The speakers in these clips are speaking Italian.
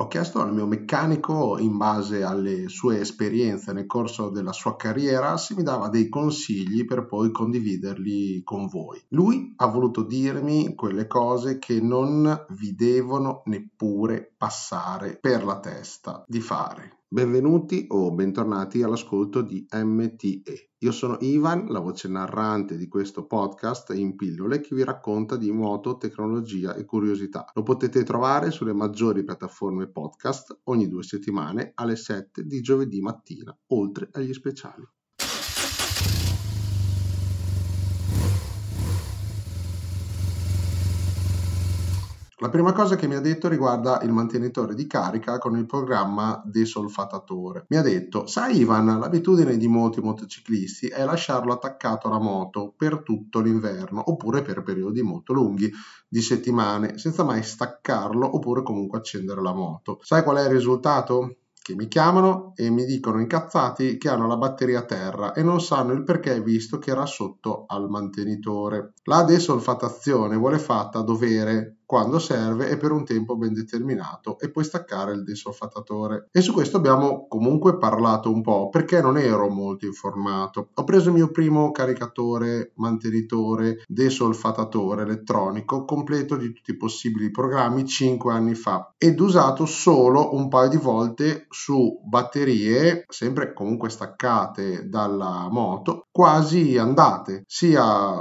Ho chiesto al mio meccanico, in base alle sue esperienze nel corso della sua carriera, se mi dava dei consigli per poi condividerli con voi. Lui ha voluto dirmi quelle cose che non vi devono neppure passare per la testa di fare. Benvenuti o bentornati all'ascolto di MTE. Io sono Ivan, la voce narrante di questo podcast in pillole che vi racconta di moto, tecnologia e curiosità. Lo potete trovare sulle maggiori piattaforme podcast ogni 2 settimane alle 7 di giovedì mattina, oltre agli speciali. La prima cosa che mi ha detto riguarda il mantenitore di carica con il programma desolfatatore. Mi ha detto: sai Ivan, l'abitudine di molti motociclisti è lasciarlo attaccato alla moto per tutto l'inverno oppure per periodi molto lunghi di settimane senza mai staccarlo oppure comunque accendere la moto. Sai qual è il risultato? Che mi chiamano e mi dicono incazzati che hanno la batteria a terra e non sanno il perché, visto che era sotto al mantenitore. La desolfatazione vuole fatta a dovere, quando serve e per un tempo ben determinato, e poi staccare il desolfatatore. E su questo abbiamo comunque parlato un po', perché non ero molto informato. Ho preso il mio primo caricatore, mantenitore, desolfatatore elettronico, completo di tutti i possibili programmi, 5 anni fa, ed usato solo un paio di volte su batterie, sempre comunque staccate dalla moto, quasi andate, sia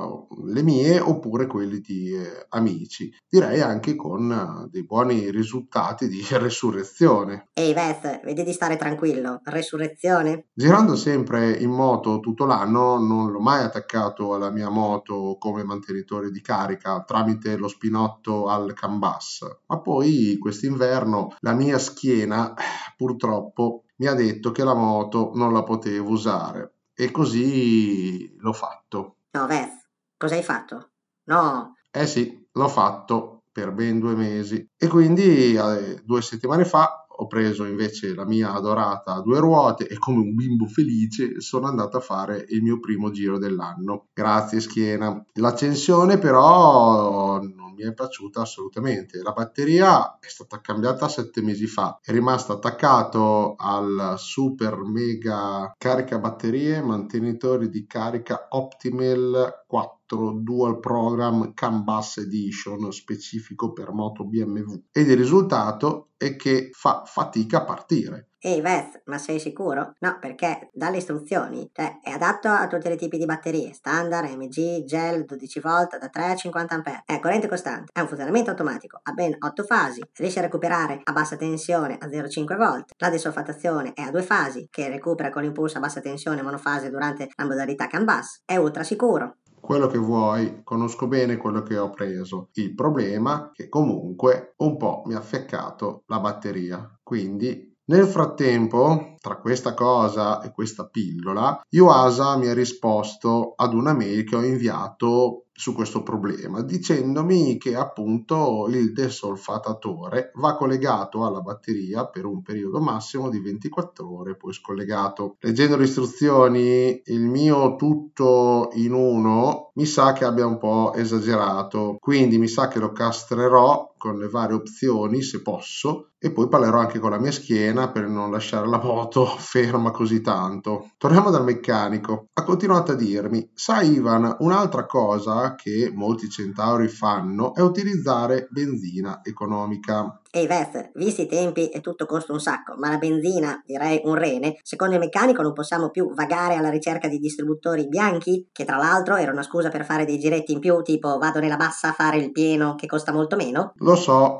le mie oppure quelle di amici. Direi anche con dei buoni risultati di resurrezione. Ehi Vez, vedi di stare tranquillo, resurrezione? Girando sempre in moto tutto l'anno non l'ho mai attaccato alla mia moto come mantenitore di carica tramite lo spinotto al Canvas, ma poi quest'inverno la mia schiena purtroppo mi ha detto che la moto non la potevo usare e così l'ho fatto. No Vez, cosa hai fatto? No! Eh sì, l'ho fatto per ben 2 mesi e quindi 2 settimane fa ho preso invece la mia adorata 2 ruote e come un bimbo felice sono andato a fare il mio primo giro dell'anno. Grazie schiena. L'accensione però non mi è piaciuta assolutamente. La batteria è stata cambiata 7 mesi fa. È rimasto attaccato al super mega carica batterie, mantenitore di carica Optimal 4 Dual Program Canvas Edition specifico per moto BMW, ed il risultato è che fa fatica a partire. Ehi Vez, ma sei sicuro? No, perché dalle istruzioni, cioè, è adatto a tutti i tipi di batterie, standard, MG, gel, 12 volt, da 3 a 50 A, è corrente costante, è un funzionamento automatico, ha ben 8 fasi, riesce a recuperare a bassa tensione a 0,5 volt, la desolfatazione è a 2 fasi, che recupera con l'impulso a bassa tensione monofase durante la modalità Canvas, è ultra sicuro. Quello che vuoi, conosco bene quello che ho preso. Il problema è che comunque un po' mi ha fiaccato la batteria. Quindi nel frattempo, tra questa cosa e questa pillola, Yuasa mi ha risposto ad una mail che ho inviato su questo problema, dicendomi che appunto il desolfatatore va collegato alla batteria per un periodo massimo di 24 ore, poi scollegato. Leggendo le istruzioni, il mio tutto in uno mi sa che abbia un po' esagerato, quindi mi sa che lo castrerò con le varie opzioni se posso, e poi parlerò anche con la mia schiena per non lasciare la moto ferma così tanto. Torniamo dal meccanico. Ha continuato a dirmi: sai Ivan, un'altra cosa che molti centauri fanno è utilizzare benzina economica. Ehi Vez, visti i tempi e tutto costa un sacco, ma la benzina, direi un rene. Secondo il meccanico non possiamo più vagare alla ricerca di distributori bianchi, che tra l'altro era una scusa per fare dei giretti in più, tipo vado nella bassa a fare il pieno che costa molto meno? Lo so,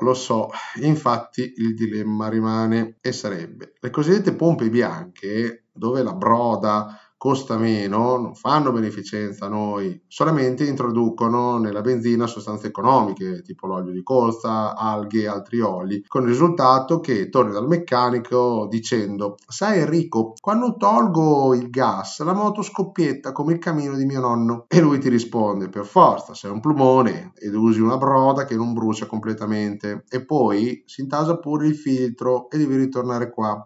infatti il dilemma rimane e sarebbe: le cosiddette pompe bianche, dove la broda costa meno, non fanno beneficenza a noi, solamente introducono nella benzina sostanze economiche tipo l'olio di colza, alghe e altri oli, con il risultato che torni dal meccanico dicendo: sai Enrico, quando tolgo il gas la moto scoppietta come il camino di mio nonno. E lui ti risponde: per forza, sei un plumone ed usi una broda che non brucia completamente, e poi si intasa pure il filtro e devi ritornare qua.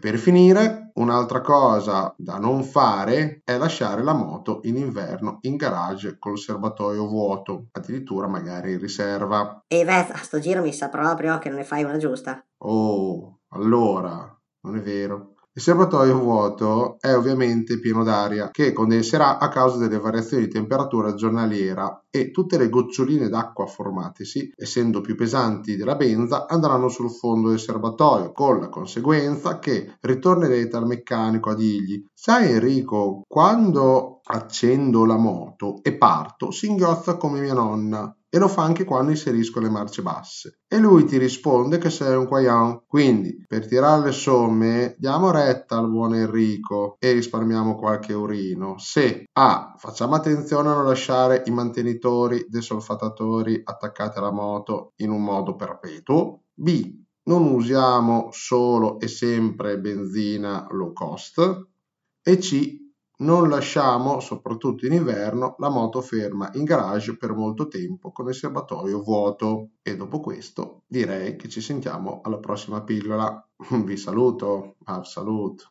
Per finire, un'altra cosa da non fare è lasciare la moto in inverno in garage col serbatoio vuoto, addirittura magari in riserva. E Vez, a sto giro mi sa proprio che non ne fai una giusta. Oh, allora, non è vero. Il serbatoio vuoto è ovviamente pieno d'aria che condenserà a causa delle variazioni di temperatura giornaliera e tutte le goccioline d'acqua formatesi, essendo più pesanti della benza, andranno sul fondo del serbatoio, con la conseguenza che ritornerete al meccanico a dirgli: sai Enrico, quando accendo la moto e parto si inghiozza come mia nonna. E lo fa anche quando inserisco le marce basse. E lui ti risponde che sei un guayan. Quindi, per tirare le somme, diamo retta al buon Enrico e risparmiamo qualche eurino. Se A. Facciamo attenzione a non lasciare i mantenitori dei solfatatori attaccati alla moto in un modo perpetuo. B. Non usiamo solo e sempre benzina low cost. E C. Non lasciamo, soprattutto in inverno, la moto ferma in garage per molto tempo con il serbatoio vuoto. E dopo questo direi che ci sentiamo alla prossima pillola. Vi saluto, al saluto.